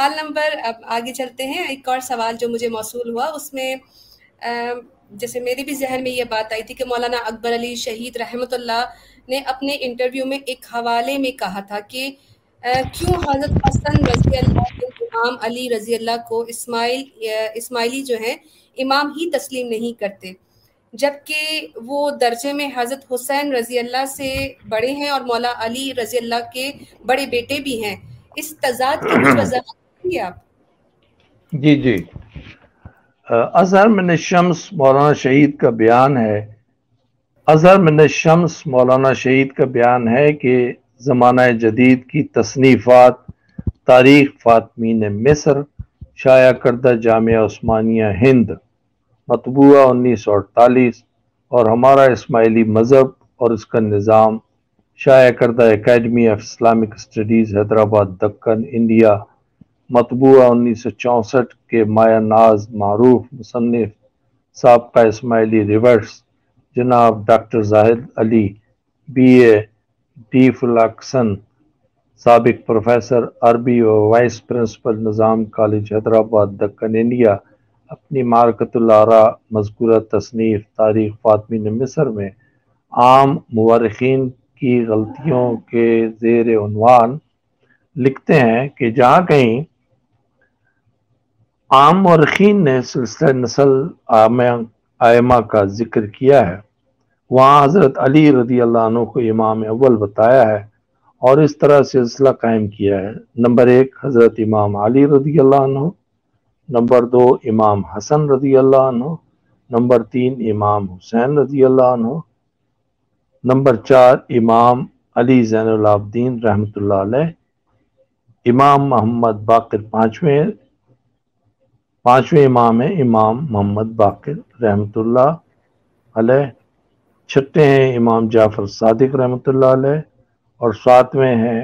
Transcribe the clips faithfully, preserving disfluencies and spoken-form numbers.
سوال نمبر اب آگے چلتے ہیں. ایک اور سوال جو مجھے موصول ہوا اس میں جیسے میرے بھی ذہن میں یہ بات آئی تھی کہ مولانا اکبر علی شہید رحمۃ اللہ نے اپنے انٹرویو میں ایک حوالے میں کہا تھا کہ کیوں حضرت حسن رضی اللہ کے امام علی رضی اللہ کو اسماعیل اسماعیلی جو ہیں امام ہی تسلیم نہیں کرتے جبکہ وہ درجے میں حضرت حسین رضی اللہ سے بڑے ہیں اور مولا علی رضی اللہ کے بڑے بیٹے بھی ہیں. اس تضاد کی کچھ وضاحت کریں گے آپ؟ جی جی اظہر من الشمس مولانا شہید کا بیان ہے اظہر من الشمس مولانا شہید کا بیان ہے کہ زمانہ جدید کی تصنیفات تاریخ فاطمین مصر شائع کردہ جامعہ عثمانیہ ہند مطبوعہ انیس سو اڑتالیس اور ہمارا اسماعیلی مذہب اور اس کا نظام شائع کردہ academy of Islamic studies Hyderabad Deccan India مطبوعہ انیس سو چونسٹھ کے مایا ناز معروف مصنف سابقہ اسماعیلی ریورس جناب doctor Zahid Ali B A D فلاکسن سابق پروفیسر عربی و vice principal Nizam college Hyderabad Deccan India اپنی معرکۃ الاراء مذکورہ تصنیف تاریخ فاطمین مصر میں عام مورخین کی غلطیوں کے زیر عنوان لکھتے ہیں کہ جہاں کہیں عام مورخین نے سلسلہ نسل آئمہ کا ذکر کیا ہے وہاں حضرت علی رضی اللہ عنہ کو امام اول بتایا ہے اور اس طرح سلسلہ قائم کیا ہے. نمبر ایک حضرت امام علی رضی اللہ عنہ, نمبر دو امام حسن رضی اللہ عنہ, نمبر تین امام حسین رضی اللہ عنہ, نمبر چار امام علی زین العابدین رحمۃ اللہ علیہ, امام محمد باقر پانچویں پانچویں امام ہیں امام محمد باقر رحمۃ اللہ علیہ, چھٹے ہیں امام جعفر صادق رحمۃ اللہ علیہ اور ساتویں ہیں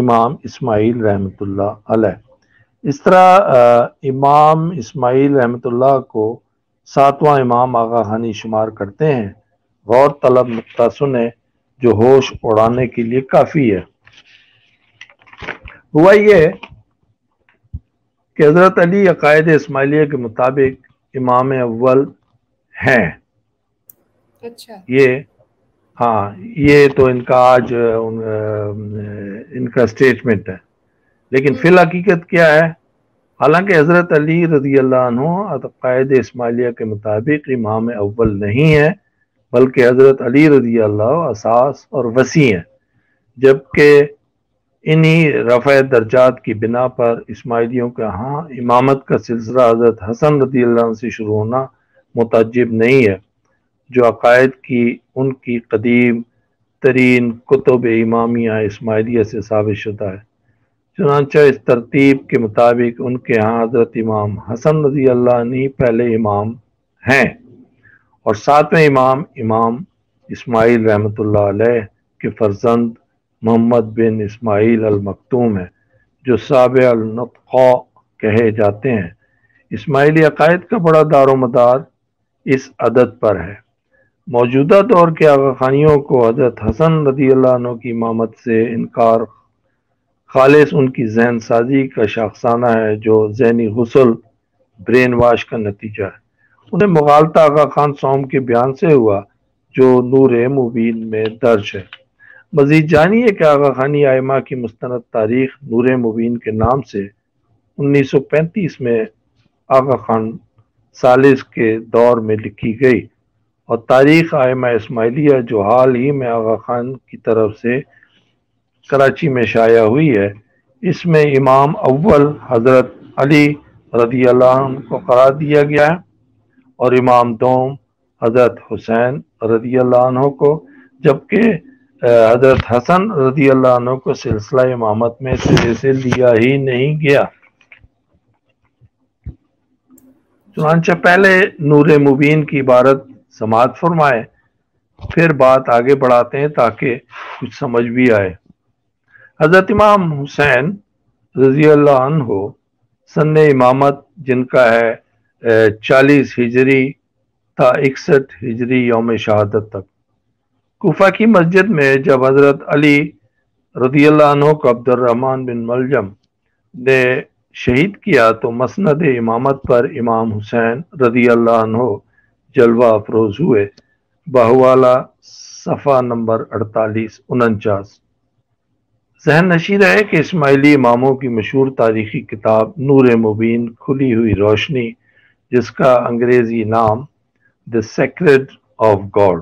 امام اسماعیل رحمۃ اللہ علیہ. اس طرح امام اسماعیل رحمۃ اللہ کو ساتواں امام آغا خانی شمار کرتے ہیں. غور طلب نقطہ سنیں جو ہوش اڑانے کے لیے کافی ہے. ہوا یہ کہ حضرت علی عقائد اسماعیلیہ کے مطابق امام اول ہیں. اچھا یہ ہاں یہ تو ان کا آج ان کا اسٹیٹمنٹ ہے لیکن فی الحقیقت کیا ہے؟ حالانکہ حضرت علی رضی اللہ عنہ عقائد اسماعیلیہ کے مطابق امام اول نہیں ہے بلکہ حضرت علی رضی اللہ اساس اور وسیع ہیں جبکہ انہی رفع درجات کی بنا پر اسماعیلیوں کے ہاں امامت کا سلسلہ حضرت حسن رضی اللہ عنہ سے شروع ہونا متعجب نہیں ہے جو عقائد کی ان کی قدیم ترین کتب امامیہ اسماعیلیہ سے ثابت شدہ ہے. چنانچہ اس ترتیب کے مطابق ان کے ہاں حضرت امام حسن رضی اللہ عنہ پہلے امام ہیں اور ساتویں امام امام اسماعیل رحمۃ اللہ علیہ کے فرزند محمد بن اسماعیل المکتوم ہیں جو سابع النطقاء کہے جاتے ہیں. اسماعیلی عقائد کا بڑا دار و مدار اس عدد پر ہے. موجودہ دور کے آغا خانیوں کو حضرت حسن رضی اللہ عنہ کی امامت سے انکار خالص ان کی ذہن سازی کا شاخسانہ ہے جو ذہنی غسل برین واش کا نتیجہ ہے. انہیں مغالطہ آغا خان سوم کے بیان سے ہوا جو نور مبین میں درج ہے. مزید جانیے کہ آغا خانی آئمہ کی مستند تاریخ نور مبین کے نام سے انیس سو پینتیس میں آغا خان ثالث کے دور میں لکھی گئی اور تاریخ آئمہ اسماعیلیہ جو حال ہی میں آغا خان کی طرف سے کراچی میں شائع ہوئی ہے اس میں امام اول حضرت علی رضی اللہ عنہ کو قرار دیا گیا ہے اور امام دوم حضرت حسین رضی اللہ عنہ کو جبکہ حضرت حسن رضی اللہ عنہ کو سلسلہ امامت میں سرے سے لیا ہی نہیں گیا. چنانچہ پہلے نور مبین کی عبارت سماعت فرمائے پھر بات آگے بڑھاتے ہیں تاکہ کچھ سمجھ بھی آئے. حضرت امام حسین رضی اللہ عنہ سن امامت جن کا ہے چالیس ہجری تا اکسٹھ ہجری یوم شہادت تک کوفہ کی مسجد میں جب حضرت علی رضی اللہ عنہ کو عبد الرحمن بن ملجم نے شہید کیا تو مسند امامت پر امام حسین رضی اللہ عنہ جلوہ افروز ہوئے۔ باہوالا صفحہ نمبر اڑتالیس انچاس۔ ذہن نشین ہے کہ اسماعیلی اماموں کی مشہور تاریخی کتاب نور مبین کھلی ہوئی روشنی، جس کا انگریزی نام the sacred of God,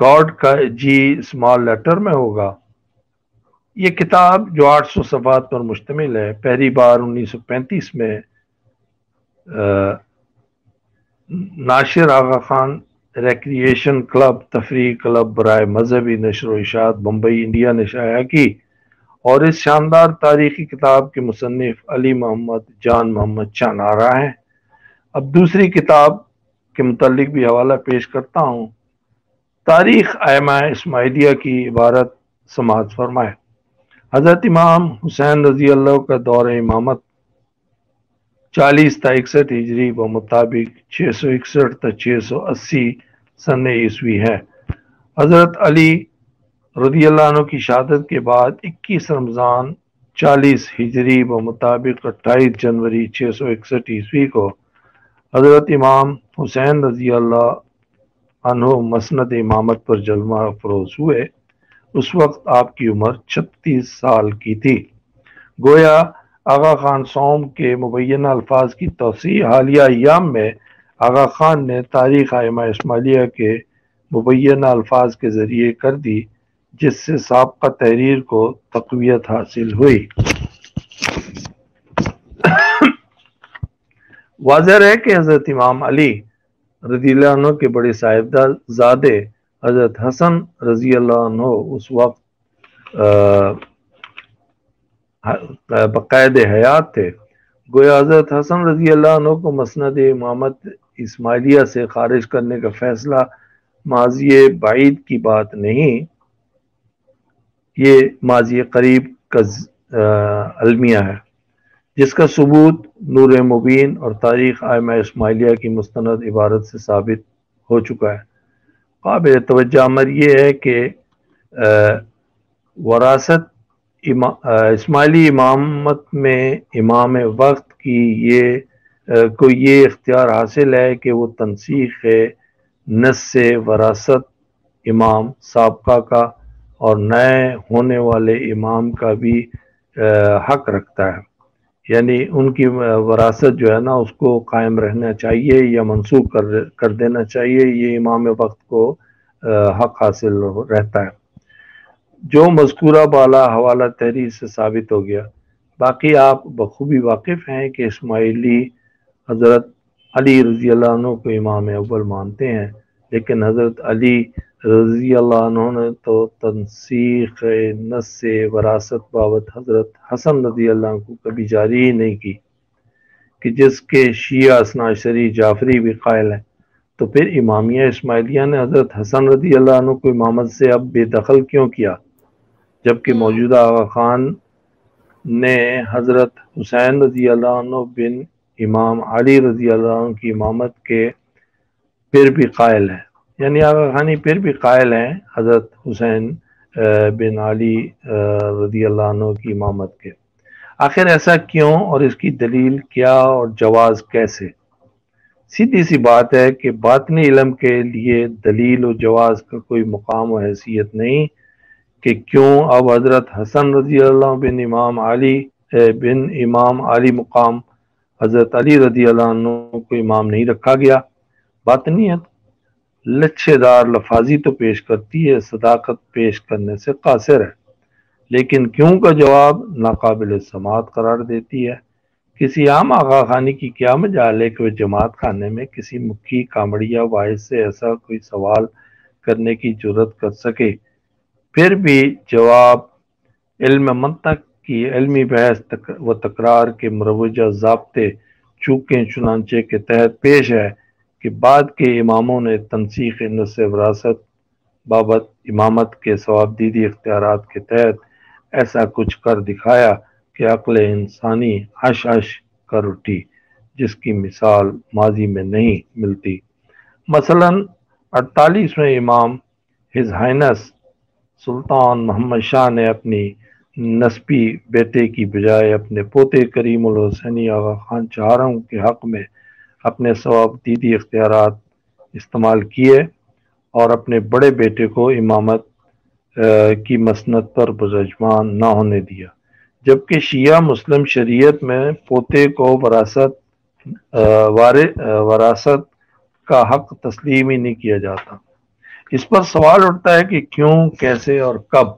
God کا جی اسمال لیٹر میں ہوگا، یہ کتاب جو آٹھ سو صفحات پر مشتمل ہے، پہلی بار انیس سو پینتیس میں ناشر آغا خان ریکریشن کلب، تفریح کلب برائے مذہبی نشر و اشاعت، بمبئی، انڈیا نے شائع کی، اور اس شاندار تاریخی کتاب کے مصنف علی محمد جان محمد شاہ نارا ہیں۔ اب دوسری کتاب کے متعلق بھی حوالہ پیش کرتا ہوں۔ تاریخ آئمہ اسماعیلیہ کی عبارت سماعت فرمائے۔ حضرت امام حسین رضی اللہ کا دور امامت چالیس تا اکسٹھ ہجری و مطابق چھ سو اکسٹھ تا چھ سو اسی سن عیسوی ہے۔ حضرت علی رضی اللہ عنہ کی شہادت کے بعد اکیس رمضان چالیس ہجری و مطابق اٹھائیس جنوری چھ سو اکسٹھ عیسوی کو حضرت امام حسین رضی اللہ عنہ مسند امامت پر جلوہ افروز ہوئے۔ اس وقت آپ کی عمر چھتیس سال کی تھی۔ گویا آغا خان سوم کے مبینہ الفاظ کی توسیع حالیہ ایام میں آغا خان نے تاریخ آئمہ اسماعیلیہ کے مبینہ الفاظ کے ذریعے کر دی، جس سے سابقہ تحریر کو تقویت حاصل ہوئی۔ واضح ہے کہ حضرت امام علی رضی اللہ عنہ کے بڑے صاحبزادہ زادے حضرت حسن رضی اللہ عنہ اس وقت بقائد حیات تھے۔ گویا حضرت حسن رضی اللہ عنہ کو مسند امامت اسماعیلیہ سے خارج کرنے کا فیصلہ ماضی بعید کی بات نہیں، یہ ماضی قریب کا المیہ ہے، جس کا ثبوت نور مبین اور تاریخ آئمہ اسماعیلیہ کی مستند عبارت سے ثابت ہو چکا ہے۔ قابل توجہ امر یہ ہے کہ وراثت اسماعیلی امامت میں امام وقت کی یہ کو یہ اختیار حاصل ہے کہ وہ تنسیخ نس سے وراثت امام سابقہ کا اور نئے ہونے والے امام کا بھی حق رکھتا ہے، یعنی ان کی وراثت جو ہے نا اس کو قائم رہنا چاہیے یا منسوخ کر دینا چاہیے، یہ امام وقت کو حق حاصل رہتا ہے، جو مذکورہ بالا حوالہ تحریر سے ثابت ہو گیا۔ باقی آپ بخوبی واقف ہیں کہ اسماعیلی حضرت علی رضی اللہ عنہ کو امام اول مانتے ہیں، لیکن حضرت علی رضی اللہ عنہ نے تو تنسیخ نس سے وراثت بابت حضرت حسن رضی اللہ عنہ کو کبھی جاری ہی نہیں کی، کہ جس کے شیعہ اثنا عشری جعفری بھی قائل ہیں، تو پھر امامیہ اسماعیلیہ نے حضرت حسن رضی اللہ عنہ کو امامت سے اب بے دخل کیوں کیا، جبکہ موجودہ آغا خان نے حضرت حسین رضی اللہ عنہ بن امام علی رضی اللہ عنہ کی امامت کے پھر بھی قائل ہیں، یعنی آغا خانی پھر بھی قائل ہیں حضرت حسین بن علی رضی اللہ عنہ کی امامت کے۔ آخر ایسا کیوں اور اس کی دلیل کیا اور جواز کیسے؟ سیدھی سی بات ہے کہ باطنی علم کے لیے دلیل و جواز کا کوئی مقام و حیثیت نہیں کہ کیوں اب حضرت حسن رضی اللہ بن امام علی بن امام علی مقام حضرت علی رضی اللہ عنہ کو امام نہیں رکھا گیا۔ باطنیت لچھے دار لفاظی تو پیش کرتی ہے، صداقت پیش کرنے سے قاصر ہے، لیکن کیوں کا جواب ناقابل سماعت قرار دیتی ہے۔ کسی عام آغا خانی کی کیا مجال ہے کہ وہ جماعت خانے میں کسی مکھی کامڑیا واعظ سے ایسا کوئی سوال کرنے کی جرات کر سکے؟ پھر بھی جواب علم منطق کی علمی بحث و تکرار کے مروجہ ضابطے چوکیں چنانچے کے تحت پیش ہے کہ بعد کے اماموں نے تنسیخ نس وراثت بابت امامت کے ثوابدیدی اختیارات کے تحت ایسا کچھ کر دکھایا کہ عقل انسانی ہش ہش کر اٹھی، جس کی مثال ماضی میں نہیں ملتی۔ مثلاً اڑتالیسویں امام ہز ہائنس سلطان محمد شاہ نے اپنی نسبی بیٹے کی بجائے اپنے پوتے کریم الحسنی آغا خان چہارم کے حق میں اپنے ثواب دیدی اختیارات استعمال کیے اور اپنے بڑے بیٹے کو امامت کی مسند پر بزجمان نہ ہونے دیا، جبکہ شیعہ مسلم شریعت میں پوتے کو وراثت وراثت کا حق تسلیم ہی نہیں کیا جاتا۔ اس پر سوال اٹھتا ہے کہ کیوں، کیسے اور کب؟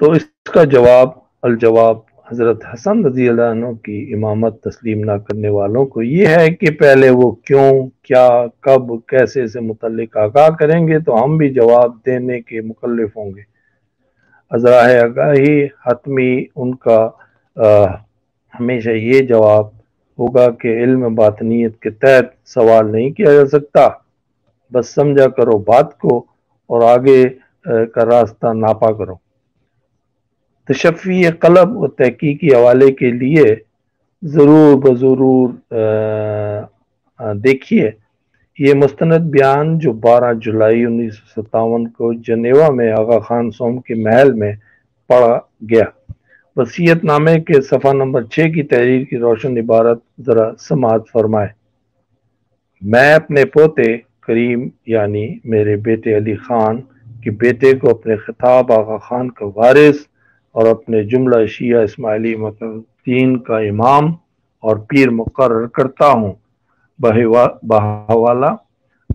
تو اس کا جواب الجواب حضرت حسن رضی اللہ عنہ کی امامت تسلیم نہ کرنے والوں کو یہ ہے کہ پہلے وہ کیوں، کیا، کب، کیسے سے متعلق آگاہ کریں گے تو ہم بھی جواب دینے کے مکلف ہوں گے۔ ازراہ آگاہی حتمی ان کا ہمیشہ یہ جواب ہوگا کہ علم باطنیت کے تحت سوال نہیں کیا جا سکتا، بس سمجھا کرو بات کو اور آگے کا راستہ ناپا کرو۔ تشفی قلب و تحقیقی حوالے کے لیے ضرور بضرور دیکھیے یہ مستند بیان جو بارہ جولائی انیس سو ستاون کو جنیوا میں آغا خان سوم کے محل میں پڑھا گیا۔ وصیت نامے کے صفحہ نمبر چھ کی تحریر کی روشن عبارت ذرا سماعت فرمائے۔ میں اپنے پوتے کریم یعنی میرے بیٹے علی خان کے بیٹے کو اپنے خطاب آغا خان کا وارث اور اپنے جملہ شیعہ اسماعیلی مقتدین کا امام اور پیر مقرر کرتا ہوں۔ بحوالہ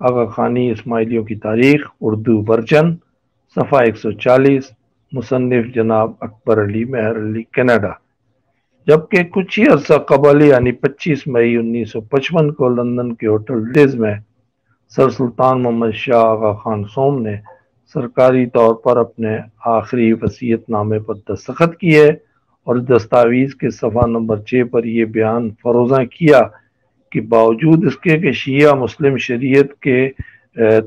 آغا خانی اسماعیلیوں کی تاریخ اردو ورژن صفحہ ایک سو چالیس، مصنف جناب اکبر علی مہر علی کینیڈا۔ جبکہ کچھ ہی عرصہ قبل یعنی پچیس مئی انیس سو پچپن کو لندن کے ہوٹل ڈیز میں سر سلطان محمد شاہ آغا خان سوم نے سرکاری طور پر اپنے آخری وصیت نامے پر دستخط کیے اور دستاویز کے صفحہ نمبر چھ پر یہ بیان فروزاں کیا کہ باوجود اس کے کہ شیعہ مسلم شریعت کے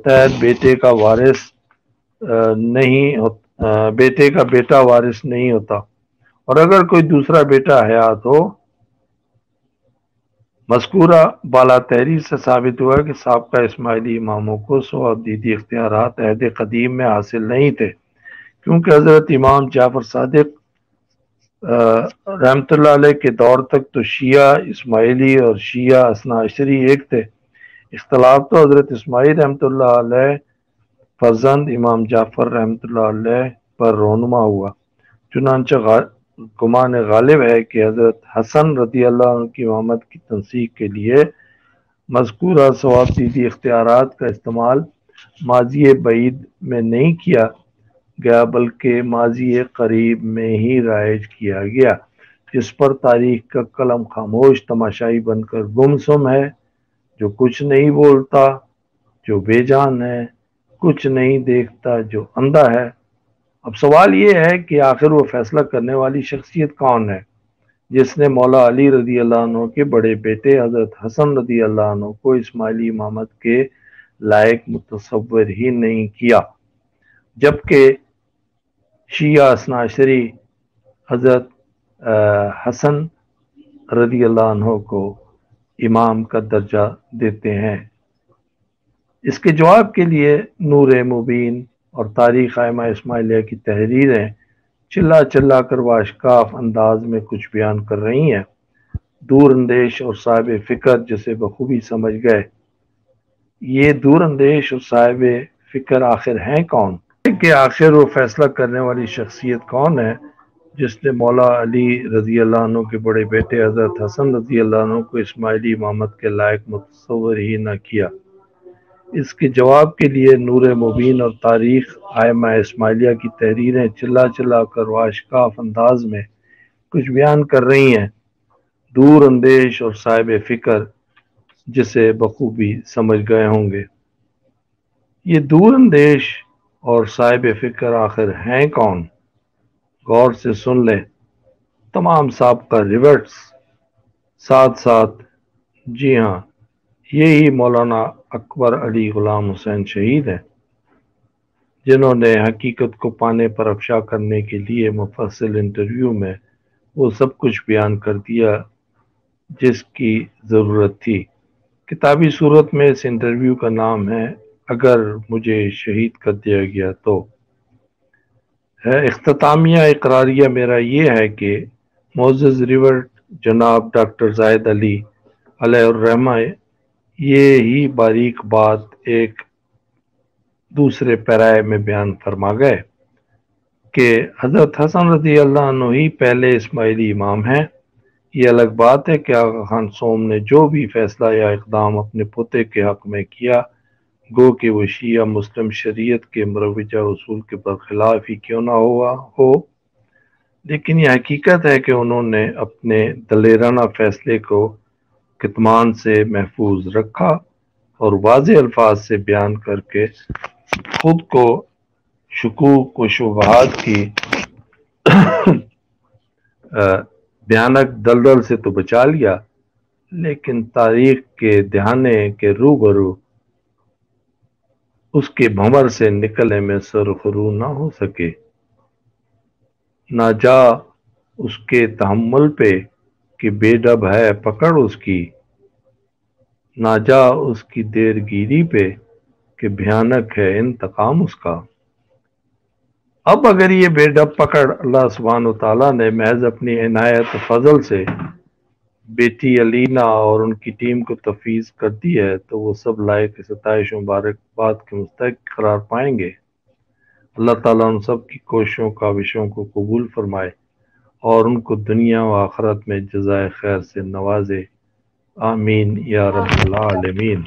تحت بیٹے کا وارث نہیں ہوتا بیٹے کا بیٹا وارث نہیں ہوتا، اور اگر کوئی دوسرا بیٹا حیات ہو۔ مذکورہ بالا تحریر سے ثابت ہوا کہ سابقہ اسماعیلی اماموں کو ثواب دیدی اختیارات عہد قدیم میں حاصل نہیں تھے، کیونکہ حضرت امام جعفر صادق رحمۃ اللہ علیہ کے دور تک تو شیعہ اسماعیلی اور شیعہ اثنا عشری ایک تھے۔ اختلاف تو حضرت اسماعیل رحمۃ اللہ علیہ فرزند امام جعفر رحمۃ اللہ علیہ پر رونما ہوا، چنانچہ گمان غالب ہے کہ حضرت حسن رضی اللہ عنہ کی امامت کی تنسیق کے لیے مذکورہ ثواب دیدی اختیارات کا استعمال ماضی بعید میں نہیں کیا گیا بلکہ ماضی قریب میں ہی رائج کیا گیا، جس پر تاریخ کا قلم خاموش تماشائی بن کر گمسم ہے، جو کچھ نہیں بولتا جو بے جان ہے، کچھ نہیں دیکھتا جو اندھا ہے۔ اب سوال یہ ہے کہ آخر وہ فیصلہ کرنے والی شخصیت کون ہے جس نے مولا علی رضی اللہ عنہ کے بڑے بیٹے حضرت حسن رضی اللہ عنہ کو اسماعیلی امامت کے لائق متصور ہی نہیں کیا، جبکہ شیعہ اثنا عشری حضرت حسن رضی اللہ عنہ کو امام کا درجہ دیتے ہیں؟ اس کے جواب کے لیے نور مبین اور تاریخ آئمہ اسماعیلیہ کی تحریریں چلا چلا کر و اشکاف انداز میں کچھ بیان کر رہی ہیں۔ دور اندیش اور صاحب فکر جسے بخوبی سمجھ گئے۔ یہ دور اندیش اور صاحب فکر آخر ہیں کون، کہ آخر وہ فیصلہ کرنے والی شخصیت کون ہے جس نے مولا علی رضی اللہ عنہ کے بڑے بیٹے حضرت حسن رضی اللہ عنہ کو اسماعیلی امامت کے لائق متصور ہی نہ کیا؟ اس کے جواب کے لیے نور مبین اور تاریخ آئمہ اسماعیلیہ کی تحریریں چلا چلا کر و اشکاف انداز میں کچھ بیان کر رہی ہیں۔ دور اندیش اور صاحب فکر جسے بخوبی سمجھ گئے ہوں گے۔ یہ دور اندیش اور صاحب فکر آخر ہیں کون؟ غور سے سن لیں۔ تمام سابقہ ریورٹس ساتھ ساتھ، جی ہاں، یہی مولانا اکبر علی غلام حسین شہید ہیں جنہوں نے حقیقت کو پانے پر افشا کرنے کے لیے مفصل انٹرویو میں وہ سب کچھ بیان کر دیا جس کی ضرورت تھی۔ کتابی صورت میں اس انٹرویو کا نام ہے اگر مجھے شہید کر دیا گیا تو۔ اختتامیہ اقراریہ میرا یہ ہے کہ معزز ریورٹ جناب ڈاکٹر زاہد علی علیہ الرحمہ یہ ہی باریک بات ایک دوسرے پیرائے میں بیان فرما گئے کہ حضرت حسن رضی اللہ عنہ ہی پہلے اسماعیلی امام ہیں۔ یہ الگ بات ہے کہ آغا خان سوم نے جو بھی فیصلہ یا اقدام اپنے پوتے کے حق میں کیا، گو کہ وہ شیعہ مسلم شریعت کے مروجہ اصول کے برخلاف ہی کیوں نہ ہوا ہو، لیکن یہ حقیقت ہے کہ انہوں نے اپنے دلیرانہ فیصلے کو کتمان سے محفوظ رکھا اور واضح الفاظ سے بیان کر کے خود کو شکوک و شبہات کی بھیانک دلدل سے تو بچا لیا، لیکن تاریخ کے دہانے کے روبرو اس کے بھنور سے نکلنے میں سرخرو نہ ہو سکے، نہ جا اس کے تحمل پہ کہ بے ڈب ہے پکڑ اس کی، نہ جا اس کی دیر گیری پہ کہ بھیانک ہے انتقام اس کا۔ اب اگر یہ بے ڈب پکڑ اللہ سبحانہ و تعالیٰ نے محض اپنی عنایت فضل سے بیٹی علینا اور ان کی ٹیم کو تفویض کر دی ہے تو وہ سب لائق ستائش و مبارکباد کے مستحق قرار پائیں گے۔ اللہ تعالیٰ ان سب کی کوششوں کاوشوں کو قبول فرمائے اور ان کو دنیا و آخرت میں جزائے خیر سے نوازے، آمین یا رب العالمین۔